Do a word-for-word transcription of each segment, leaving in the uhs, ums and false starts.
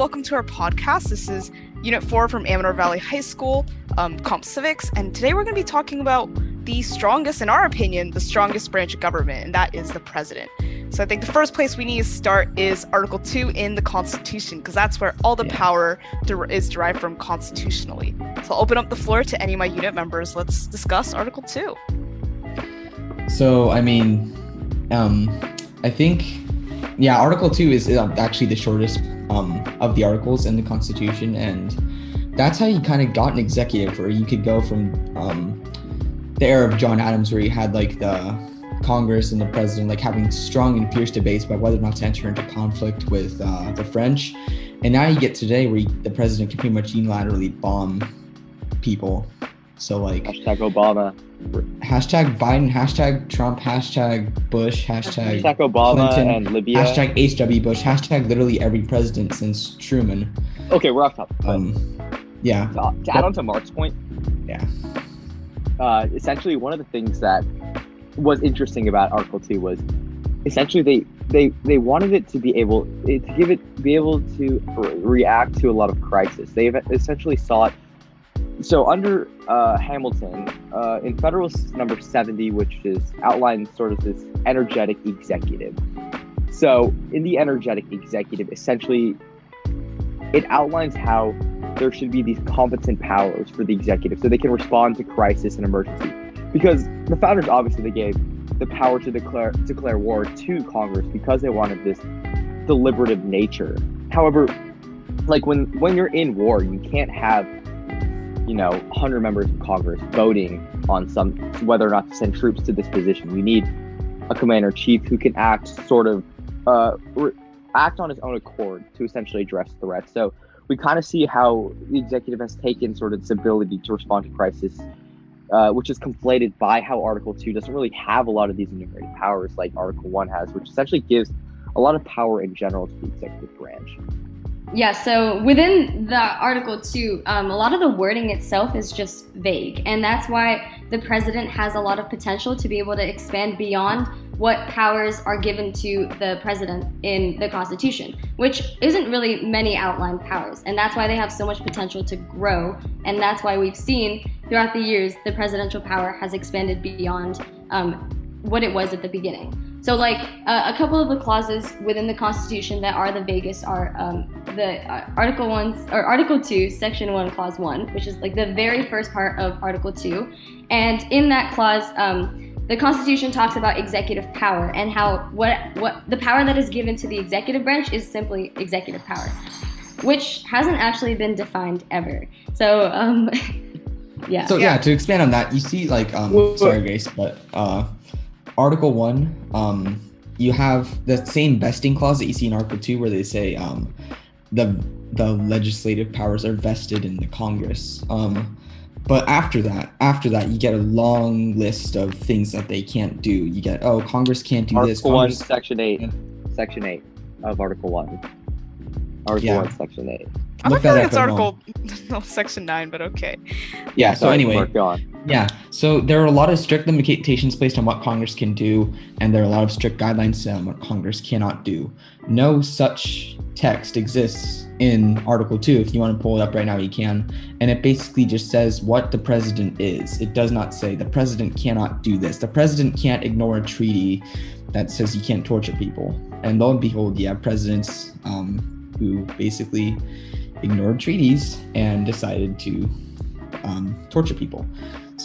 welcome to our podcast. This is Unit four from Amador Valley High School, um, Comp Civics, and today we're going to be talking about the strongest, in our opinion, the strongest branch of government, and that is the president. So I think the first place we need to start is Article two in the Constitution, because that's where all the yeah. power der- is derived from constitutionally. So I'll open up the floor to any of my unit members. Let's discuss Article two. So, I mean, um, I think, yeah, Article two is actually the shortest um, of the articles in the Constitution, and that's how you kind of got an executive, where you could go from um, the era of John Adams, where you had like the Congress and the president like having strong and fierce debates about whether or not to enter into conflict with uh, the French. And now you get today where you, the president can pretty much unilaterally bomb people. So like hashtag Obama, hashtag Biden, hashtag Trump, hashtag Bush, hashtag, hashtag Obama Clinton, and Libya, hashtag H W Bush, hashtag literally every president since Truman. Okay, we're off topic. Um, yeah. To add but, on to Mark's point. Yeah. Uh, essentially, one of the things that was interesting about Article two was essentially they they they wanted it to be able to give it be able to react to a lot of crisis. They essentially saw it. So under uh, Hamilton, uh, in Federalist Number seventy, which is outlined sort of this energetic executive. So in the energetic executive, essentially it outlines how there should be these competent powers for the executive so they can respond to crisis and emergency. Because the founders, obviously, they gave the power to declare declare war to Congress because they wanted this deliberative nature. However, like when, when you're in war, you can't have, you know, one hundred members of Congress voting on some whether or not to send troops to this position. You need a commander-in-chief who can act sort of uh, re- act on his own accord to essentially address threats. So we kind of see how the executive has taken sort of this ability to respond to crisis, Uh, which is conflated by how Article two doesn't really have a lot of these enumerated powers like Article one has, which essentially gives a lot of power in general to the executive branch. Yeah, so within the Article two, um, a lot of the wording itself is just vague, and that's why the president has a lot of potential to be able to expand beyond what powers are given to the president in the Constitution, which isn't really many outlined powers. And that's why they have so much potential to grow. And that's why we've seen throughout the years, the presidential power has expanded beyond um, what it was at the beginning. So like uh, a couple of the clauses within the Constitution that are the vaguest are um, the uh, Article one or Article two, Section one, Clause one, which is like the very first part of Article two. And in that clause, um, the Constitution talks about executive power and how what what the power that is given to the executive branch is simply executive power, which hasn't actually been defined ever. So, um, yeah. So yeah, to expand on that, you see, like, um, whoa, whoa. sorry, Grace, but uh, Article One, um, you have the same vesting clause that you see in Article Two, where they say um, the the legislative powers are vested in the Congress. Um, But after that, after that, you get a long list of things that they can't do. You get, oh, Congress can't do this. Article one, Section eight, Section eight of Article one. Article yeah. one, Section eight. I don't feel like it's Article, no, Section nine, but okay. Yeah. So anyway, yeah. So there are a lot of strict limitations placed on what Congress can do, and there are a lot of strict guidelines on what Congress cannot do. No such text exists in Article two. If you want to pull it up right now, you can. And it basically just says what the president is. It does not say the president cannot do this. The president can't ignore a treaty that says you can't torture people. And lo and behold, you have presidents um, who basically ignored treaties and decided to um, torture people.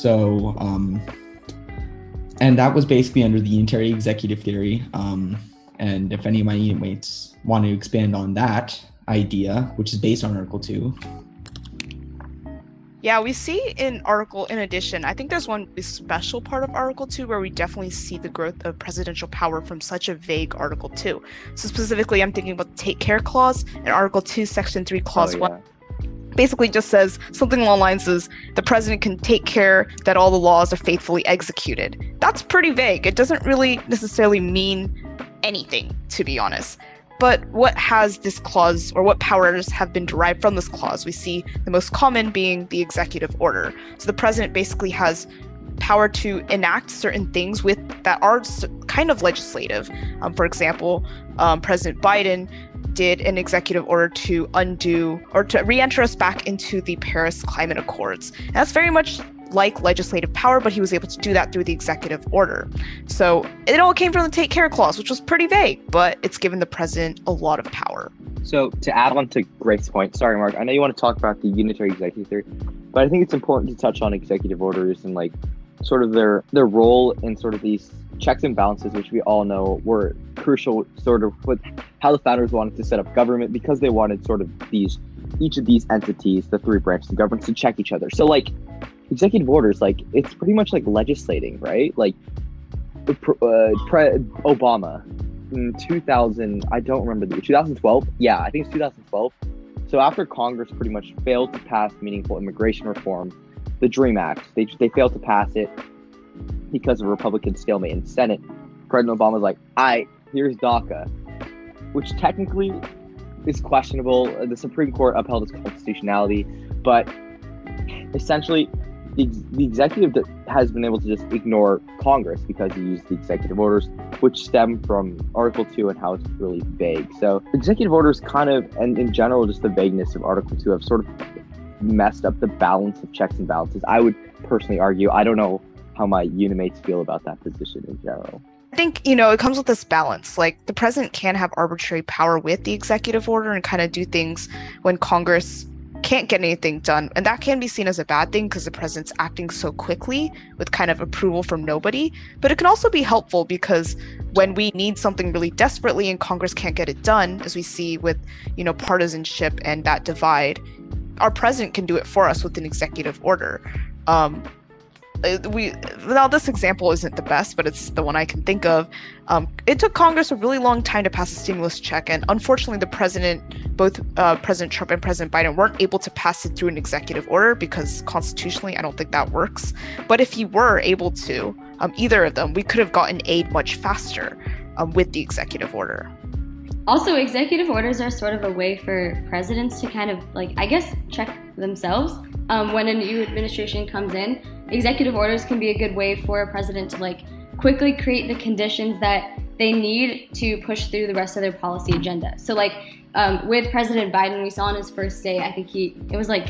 So, um, and that was basically under the unitary executive theory. Um, and if any of my unit mates want to expand on that idea, which is based on Article two. Yeah, we see in Article, in addition, I think there's one special part of Article two where we definitely see the growth of presidential power from such a vague Article two. So specifically, I'm thinking about the Take Care Clause and Article two, Section three, Clause oh, yeah. one. Basically just says something along the lines is the president can take care that all the laws are faithfully executed. That's pretty vague. It doesn't really necessarily mean anything, to be honest. But what has this clause, or what powers have been derived from this clause? We see the most common being the executive order. So the president basically has power to enact certain things with that are kind of legislative. Um, for example, um, President Biden did an executive order to undo or to re-enter us back into the Paris Climate Accords. And that's very much like legislative power, but he was able to do that through the executive order. So it all came from the Take Care Clause, which was pretty vague, but it's given the president a lot of power. So to add on to Greg's point, sorry, Mark, I know you want to talk about the unitary executive theory, but I think it's important to touch on executive orders and like sort of their, their role in sort of these checks and balances, which we all know were crucial sort of with how the founders wanted to set up government, because they wanted sort of these, each of these entities, the three branches of government, to check each other. So like executive orders, like it's pretty much like legislating, right? Like uh, pre- Obama in two thousand, I don't remember the year, twenty twelve. Yeah, I think it's two thousand twelve. So after Congress pretty much failed to pass meaningful immigration reform, the Dream Act, they they failed to pass it because of Republican stalemate in the Senate. President Obama's like, "I here's DACA," which technically is questionable. The Supreme Court upheld its constitutionality, but essentially, the, the executive has been able to just ignore Congress because he used the executive orders, which stem from Article two and how it's really vague. So executive orders kind of, and in general, just the vagueness of Article two have sort of messed up the balance of checks and balances. I would personally argue, I don't know how my unimates feel about that position in general. I think, you know, it comes with this balance. Like the president can have arbitrary power with the executive order and kind of do things when Congress can't get anything done. And that can be seen as a bad thing because the president's acting so quickly with kind of approval from nobody. But it can also be helpful because when we need something really desperately and Congress can't get it done, as we see with, you know, partisanship and that divide, our president can do it for us with an executive order. Um, we now this example isn't the best, but it's the one I can think of. Um, it took Congress a really long time to pass a stimulus check, and unfortunately the president, both uh, President Trump and President Biden, weren't able to pass it through an executive order because constitutionally I don't think that works. But if he were able to, um, either of them, we could have gotten aid much faster um, with the executive order. Also, executive orders are sort of a way for presidents to kind of, like, I guess, check themselves. Um, when a new administration comes in, executive orders can be a good way for a president to, like, quickly create the conditions that they need to push through the rest of their policy agenda. So, like, um, with President Biden, we saw on his first day, I think he, it was like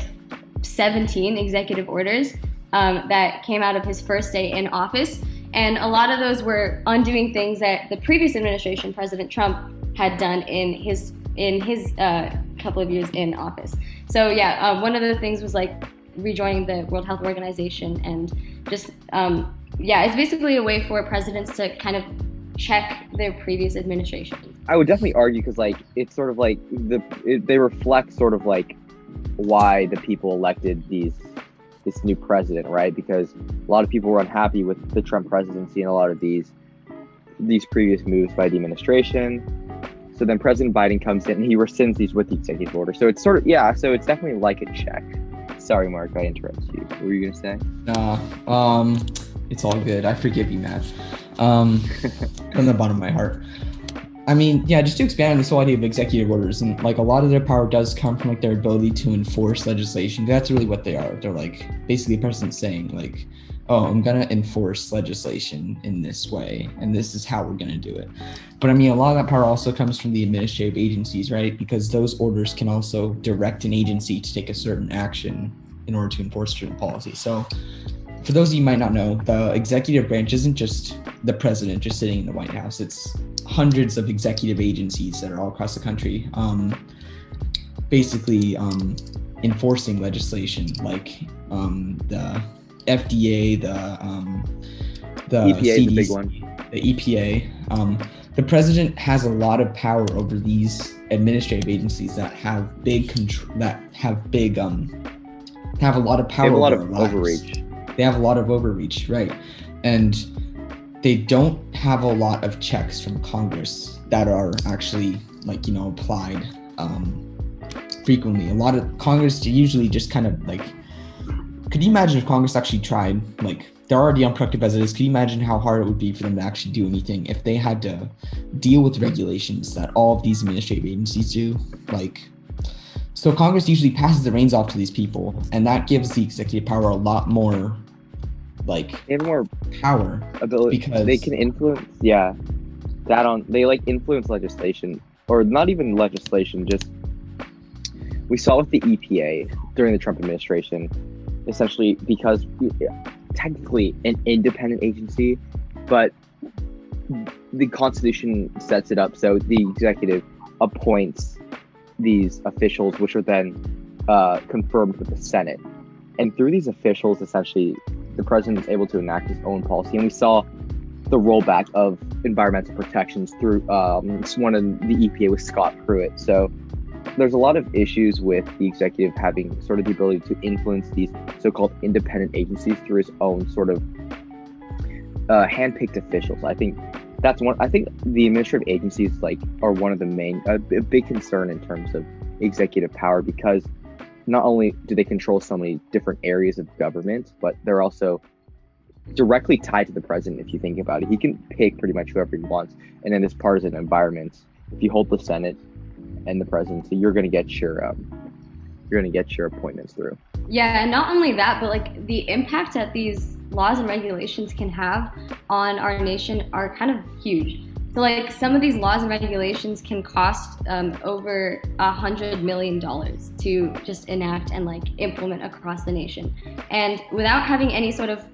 seventeen executive orders um, that came out of his first day in office. And a lot of those were undoing things that the previous administration, President Trump, had done in his in his uh, couple of years in office. So yeah, uh, one of the things was like rejoining the World Health Organization, and just um, yeah, it's basically a way for presidents to kind of check their previous administration. I would definitely argue, because like it's sort of like the it, they reflect sort of like why the people elected these this new president, right? Because a lot of people were unhappy with the Trump presidency and a lot of these these previous moves by the administration. So then President Biden comes in and he rescinds these with the executive order. So it's sort of, yeah, so it's definitely like a check. Sorry, Mark, I interrupted you. What were you gonna say? Nah, um, it's all good. I forgive you, Matt. Um, from the bottom of my heart. I mean, yeah, just to expand on this whole idea of executive orders, and like a lot of their power does come from like their ability to enforce legislation. That's really what they are. They're like basically the president saying like, oh, I'm gonna enforce legislation in this way, and this is how we're gonna do it. But I mean, a lot of that power also comes from the administrative agencies, right? Because those orders can also direct an agency to take a certain action in order to enforce certain policy. So for those of you who might not know, the executive branch isn't just the president just sitting in the White House. It's hundreds of executive agencies that are all across the country, um, basically um, enforcing legislation like um, the F D A, the um, the E P A, C D C, the big one. The E P A. Um, the president has a lot of power over these administrative agencies that have big contr- that have big um have a lot of power. They have a lot of overreach. They have a lot of overreach, right? And they don't have a lot of checks from Congress that are actually like you know applied um, frequently. A lot of Congress usually just kind of like. Could you imagine if Congress actually tried? Like, they're already unproductive as it is. Could you imagine how hard it would be for them to actually do anything if they had to deal with regulations that all of these administrative agencies do? Like, so Congress usually passes the reins off to these people, and that gives the executive power a lot more, like, they have more power ability because they can influence. Yeah, that on they like influence legislation or not even legislation, just we saw with the E P A during the Trump administration, essentially because we, technically an independent agency, but the Constitution sets it up so the executive appoints these officials, which are then uh, confirmed with the Senate. And through these officials, essentially, the president is able to enact his own policy. And we saw the rollback of environmental protections through um, one of the E P A with Scott Pruitt. So there's a lot of issues with the executive having sort of the ability to influence these so-called independent agencies through his own sort of uh, hand-picked officials. I think that's one. I think the administrative agencies like are one of the main, a, a big concern in terms of executive power, because not only do they control so many different areas of government, but they're also directly tied to the president. If you think about it, he can pick pretty much whoever he wants. And in this partisan environment, if you hold the Senate and the presidency, you're going to get your um, you're going to get your appointments through. Yeah, and not only that, but like the impact that these laws and regulations can have on our nation are kind of huge. So like some of these laws and regulations can cost um, over a hundred million dollars to just enact and like implement across the nation. And without having any sort of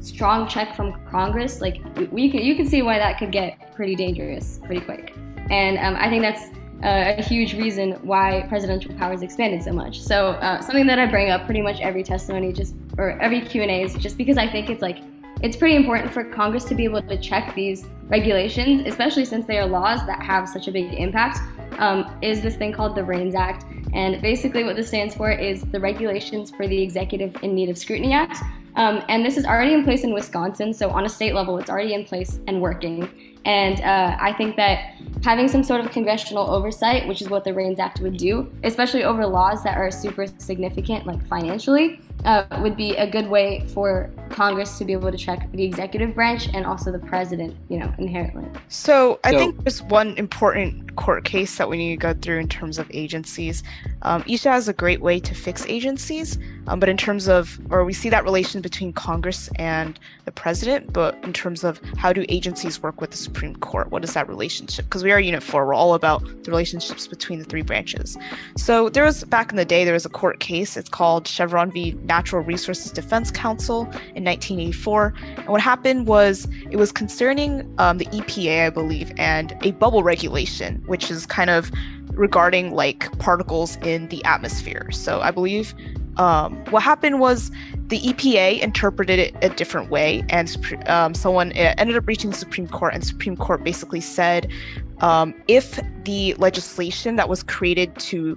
strong check from Congress, like we can, you can see why that could get pretty dangerous pretty quick. And um, I think that's uh, a huge reason why presidential powers expanded so much. So uh, something that I bring up pretty much every testimony, just or every Q and A, is just because I think it's like, it's pretty important for Congress to be able to check these regulations, especially since they are laws that have such a big impact, um, is this thing called the RAINS Act. And basically what this stands for is the Regulations for the Executive in Need of Scrutiny Act. Um, and this is already in place in Wisconsin, so on a state level, it's already in place and working. And uh, I think that having some sort of congressional oversight, which is what the RAINS Act would do, especially over laws that are super significant, like financially, uh, would be a good way for Congress to be able to check the executive branch and also the president, you know, inherently. So I so, think there's one important court case that we need to go through in terms of agencies. Um, Utah has a great way to fix agencies, um, but in terms of, or we see that relation between Congress and the president, but in terms of how do agencies work with the Supreme Court? What is that relationship? Because we are Unit four, we're all about the relationships between the three branches. So there was, back in the day, there was a court case, it's called Chevron v. Natural Resources Defense Council in nineteen eighty-four. And what happened was, it was concerning um, the E P A, I believe, and a bubble regulation, which is kind of regarding like particles in the atmosphere. So I believe um, what happened was the E P A interpreted it a different way, and um, someone it ended up reaching the Supreme Court, and Supreme Court basically said um, if the legislation that was created to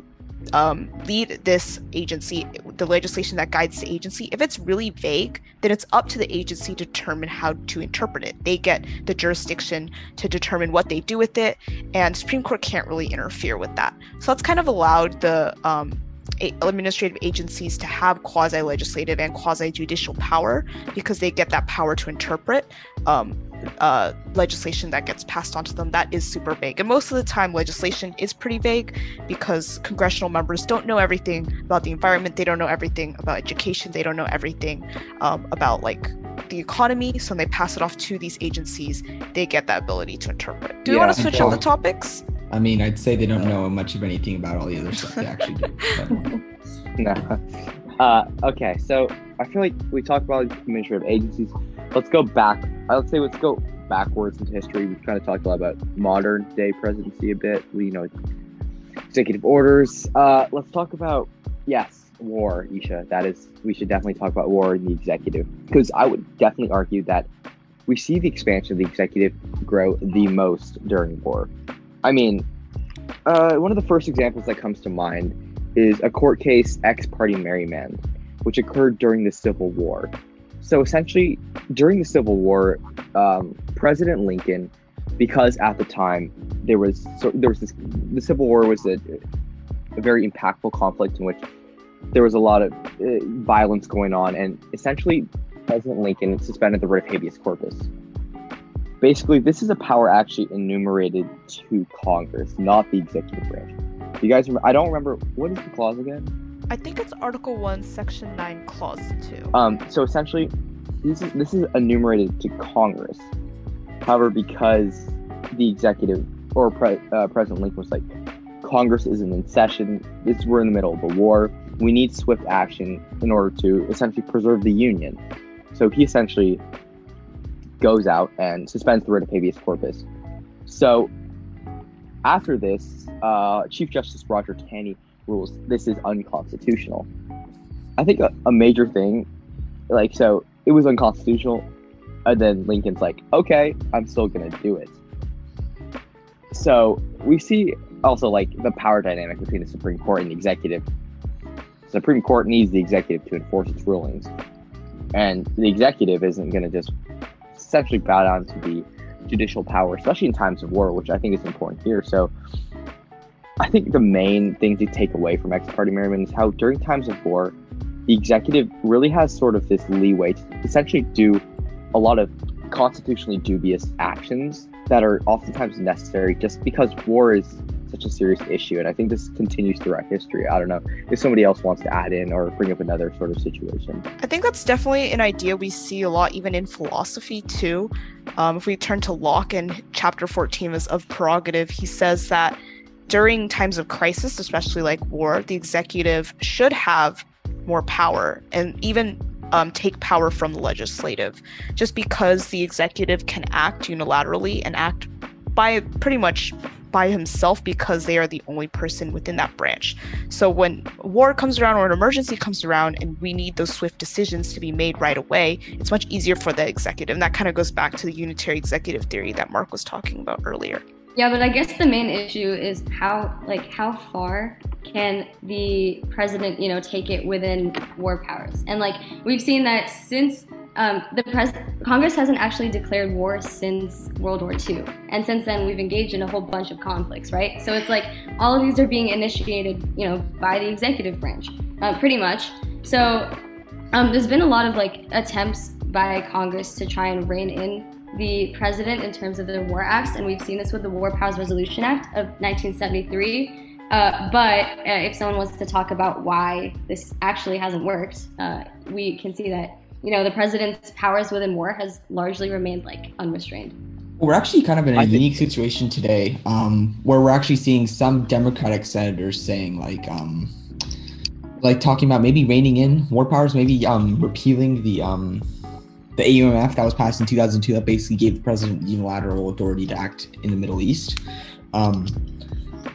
um, lead this agency, the legislation that guides the agency, if it's really vague, then it's up to the agency to determine how to interpret it. They get the jurisdiction to determine what they do with it, and Supreme Court can't really interfere with that. So that's kind of allowed the um, administrative agencies to have quasi-legislative and quasi-judicial power, because they get that power to interpret um, uh, legislation that gets passed on to them that is super vague. And most of the time, legislation is pretty vague because congressional members don't know everything about the environment. They don't know everything about education. They don't know everything um, about like the economy. So when they pass it off to these agencies, they get that ability to interpret. Do you yeah, want to switch up the topics? I mean, I'd say they don't know much of anything about all the other stuff they actually do. But. No. Uh, okay, so I feel like we talked about administrative agencies. Let's go back. I'd say let's go backwards into history. We've kind of talked a lot about modern day presidency a bit. You know, executive orders. Uh, let's talk about, yes, war, Isha. That is, we should definitely talk about war in the executive, because I would definitely argue that we see the expansion of the executive grow the most during war. I mean, uh, one of the first examples that comes to mind is a court case, ex parte Merryman, which occurred during the Civil War. So essentially, during the Civil War, um, President Lincoln, because at the time there was so, there was this, the Civil War was a, a very impactful conflict in which there was a lot of uh, violence going on, and essentially President Lincoln suspended the writ of habeas corpus. Basically, this is a power actually enumerated to Congress, not the executive branch. You guys remember? I don't remember. What is the clause again? I think it's Article one, Section nine, Clause two. Um. So essentially, this is this is enumerated to Congress. However, because the executive or pre- uh, President Lincoln was like, Congress isn't in session. It's, we're in the middle of a war. We need swift action in order to essentially preserve the Union. So he essentially goes out and suspends the writ of habeas corpus. So after this, uh, Chief Justice Roger Taney rules this is unconstitutional. I think a, a major thing, like, so it was unconstitutional, and then Lincoln's like, okay, I'm still going to do it. So we see also, like, the power dynamic between the Supreme Court and the executive. The Supreme Court needs the executive to enforce its rulings, and the executive isn't going to just essentially bow down to the judicial power, especially in times of war, which I think is important here. So I think the main thing to take away from ex parte Merryman is how during times of war, the executive really has sort of this leeway to essentially do a lot of constitutionally dubious actions that are oftentimes necessary just because war is such a serious issue. And I think this continues throughout history. I don't know if somebody else wants to add in or bring up another sort of situation. I think that's definitely an idea we see a lot, even in philosophy too. Um, if we turn to Locke in chapter fourteen of Prerogative, he says that during times of crisis, especially like war, the executive should have more power and even um, take power from the legislative. Just because the executive can act unilaterally and act by pretty much by himself because they are the only person within that branch. So when war comes around or an emergency comes around and we need those swift decisions to be made right away, it's much easier for the executive. And that kind of goes back to the unitary executive theory that Mark was talking about earlier. Yeah, but I guess the main issue is how, like, how far can the president, you know, take it within war powers? And like, we've seen that since Um, the pres- Congress hasn't actually declared war since World War Two. And since then, we've engaged in a whole bunch of conflicts, right? So it's like all of these are being initiated, you know, by the executive branch, uh, pretty much. So um, there's been a lot of like attempts by Congress to try and rein in the president in terms of the war acts. And we've seen this with the War Powers Resolution Act of nineteen seventy-three. Uh, but uh, if someone wants to talk about why this actually hasn't worked, uh, we can see that, you know, the president's powers within war has largely remained like unrestrained. We're actually kind of in a I unique think- situation today um, where we're actually seeing some Democratic senators saying like, um, like talking about maybe reining in war powers, maybe um, repealing the um, the A U M F that was passed in two thousand two that basically gave the president unilateral authority to act in the Middle East. Um,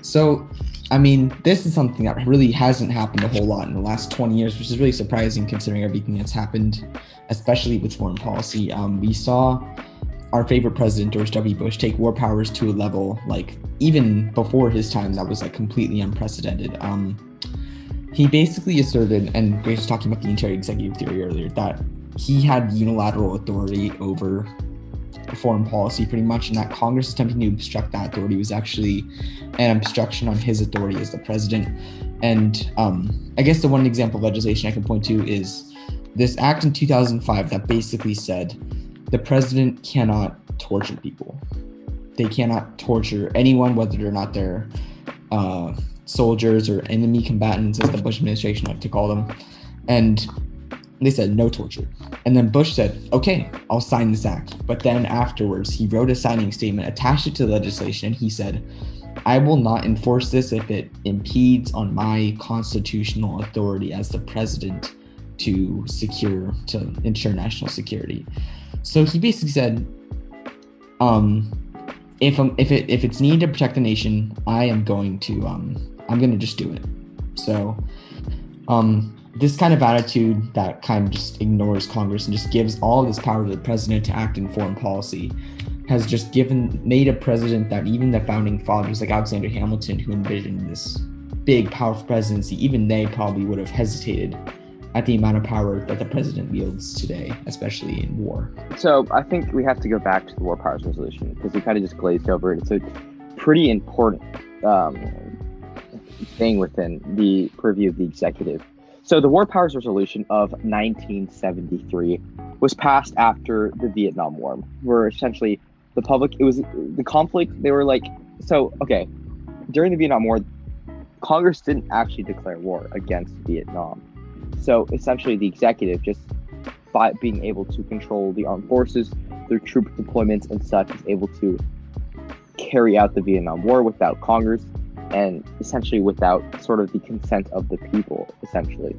so, I mean, this is something that really hasn't happened a whole lot in the last twenty years, which is really surprising considering everything that's happened, especially with foreign policy. Um, we saw our favorite president, George W. Bush, take war powers to a level, like, even before his time, that was, like, completely unprecedented. Um, he basically asserted, and Grace was talking about the unitary executive theory earlier, that he had unilateral authority over foreign policy pretty much, and that Congress attempting to obstruct that authority was actually an obstruction on his authority as the president. And um, I guess the one example of legislation I can point to is this act in two thousand five that basically said the president cannot torture people. They cannot torture anyone, whether or not they're uh, soldiers or enemy combatants, as the Bush administration liked to call them. And they said no torture. And then Bush said, okay, I'll sign this act. But then afterwards, he wrote a signing statement, attached it to the legislation. He said, I will not enforce this if it impedes on my constitutional authority as the president to secure, to ensure national security. So he basically said, um, if I'm, if it if it's needed to protect the nation, I am going to, um, I'm going to just do it. So, um, this kind of attitude that kind of just ignores Congress and just gives all this power to the president to act in foreign policy has just given, made a president that even the founding fathers like Alexander Hamilton, who envisioned this big, powerful presidency, even they probably would have hesitated at the amount of power that the president wields today, especially in war. So I think we have to go back to the War Powers Resolution because we kind of just glazed over it. It's a pretty important um, thing within the purview of the executive. So the War Powers Resolution of nineteen seventy-three was passed after the Vietnam War, where essentially the public, it was the conflict, they were like, so, okay, during the Vietnam War, Congress didn't actually declare war against Vietnam. So essentially the executive, just by being able to control the armed forces, their troop deployments and such, is able to carry out the Vietnam War without Congress and essentially without sort of the consent of the people, essentially.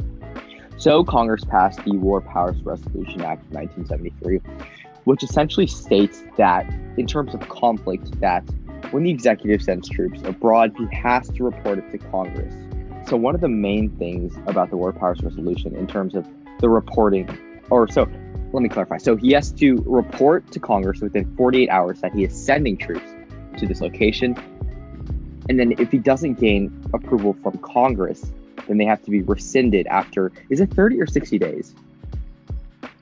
So Congress passed the War Powers Resolution Act of nineteen seventy-three, which essentially states that in terms of conflict, that when the executive sends troops abroad, he has to report it to Congress. So one of the main things about the War Powers Resolution in terms of the reporting, or so, let me clarify. So he has to report to Congress within forty-eight hours that he is sending troops to this location. And then if he doesn't gain approval from Congress, then they have to be rescinded after, is it thirty or sixty days?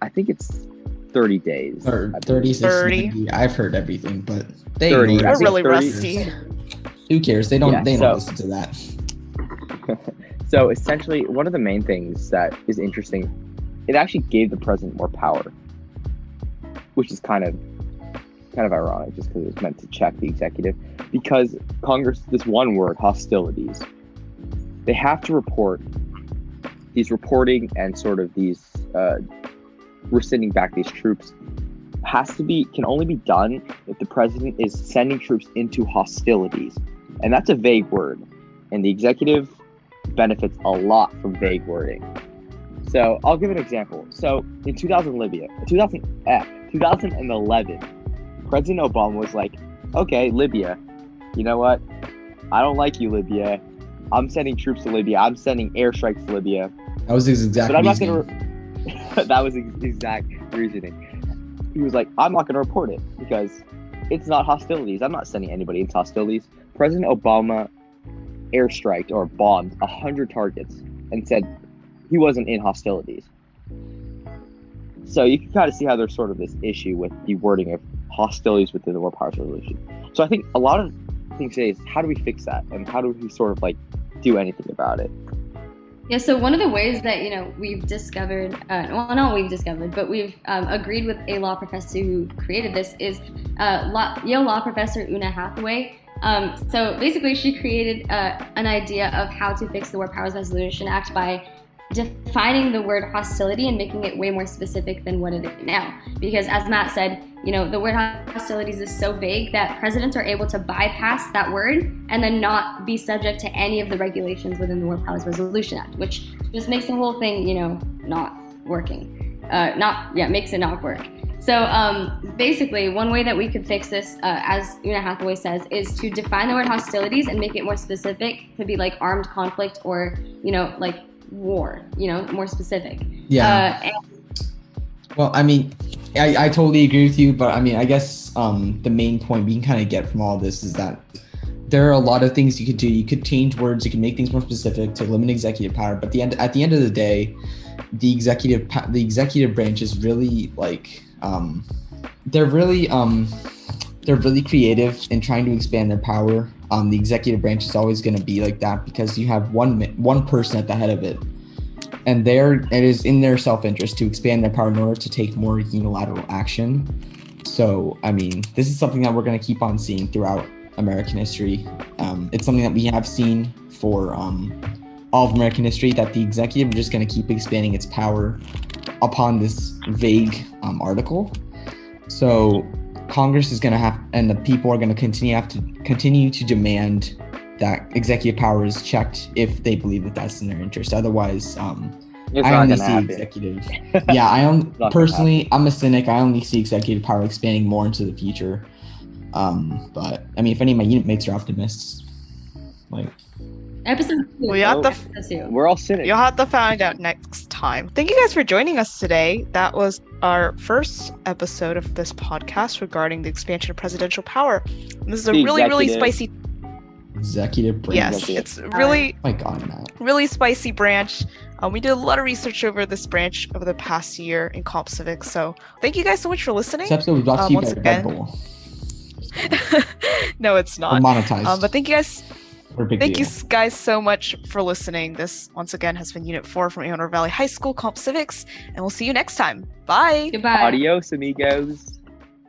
I think it's thirty days. Or thirty, sixty, thirty. I've heard everything, but they are really rusty. Who cares? They don't, yeah, they don't so, listen to that. So essentially, one of the main things that is interesting, it actually gave the president more power, which is kind of kind of ironic just because it was meant to check the executive, because Congress, this one word, hostilities, they have to report these reporting and sort of these uh, rescinding back these troops has to be, can only be done if the president is sending troops into hostilities. And that's a vague word, and the executive benefits a lot from vague wording. So I'll give an example. So in two thousand Libya, two thousand, eh, twenty eleven, President Obama was like, okay, Libya, you know what? I don't like you, Libya. I'm sending troops to Libya. I'm sending airstrikes to Libya. That was his exact but I'm not gonna re- That was his exact reasoning. He was like, I'm not going to report it because it's not hostilities. I'm not sending anybody into hostilities. President Obama airstriked or bombed one hundred targets and said, he wasn't in hostilities. So you can kind of see how there's sort of this issue with the wording of hostilities within the War Powers Resolution. So I think a lot of things today is how do we fix that and how do we sort of like do anything about it? Yeah, so one of the ways that, you know, we've discovered, uh, well, not we've discovered, but we've um, agreed with a law professor who created this is uh, law, Yale law professor Una Hathaway. Um, so basically she created uh, an idea of how to fix the War Powers Resolution Act by defining the word hostility and making it way more specific than what it is now. Because as Matt said, you know, the word hostilities is so vague that presidents are able to bypass that word and then not be subject to any of the regulations within the War Powers Resolution Act, which just makes the whole thing, you know, not working. Uh, not, yeah, makes it not work. So um, basically, one way that we could fix this, uh, as Una Hathaway says, is to define the word hostilities and make it more specific to be like armed conflict or, you know, like war, you know, more specific. Yeah. Uh, and- well, I mean, I, I totally agree with you, but I mean, I guess um, the main point we can kind of get from all this is that there are a lot of things you could do. You could change words, you can make things more specific to limit executive power. But the end, at the end of the day, the executive, the executive branch is really like, um, they're really, um, they're really creative in trying to expand their power. Um, the executive branch is always going to be like that because you have one one person at the head of it, and they're it is in their self-interest to expand their power in order to take more unilateral action. So, I mean, this is something that we're going to keep on seeing throughout American history. Um, it's something that we have seen for um, all of American history, that the executive is just going to keep expanding its power upon this vague um, article. So Congress is going to have, and the people are going to continue have to continue to demand that executive power is checked if they believe that that's in their interest. Otherwise, um, I only see happen. executive. Yeah, I only personally, I'm a cynic. I only see executive power expanding more into the future. Um, but I mean, if any of my unit mates are optimists, like episode two, we have to, we're all cynics. You'll have to find out next time. Thank you guys for joining us today. That was our first episode of this podcast regarding the expansion of presidential power. And this is a the really, executive. really spicy executive branch. Yes, it's really, oh my God, Matt. really spicy branch. Um, we did a lot of research over this branch over the past year in Comp Civics. So thank you guys so much for listening. This episode was brought um, to you by again. Red Bull. No, it's not. We're monetized. Um, but thank you guys. Thank deal. you guys so much for listening. This, once again, has been Unit four from Eleanor Valley High School, Comp Civics, and we'll see you next time. Bye. Goodbye. Adios, amigos.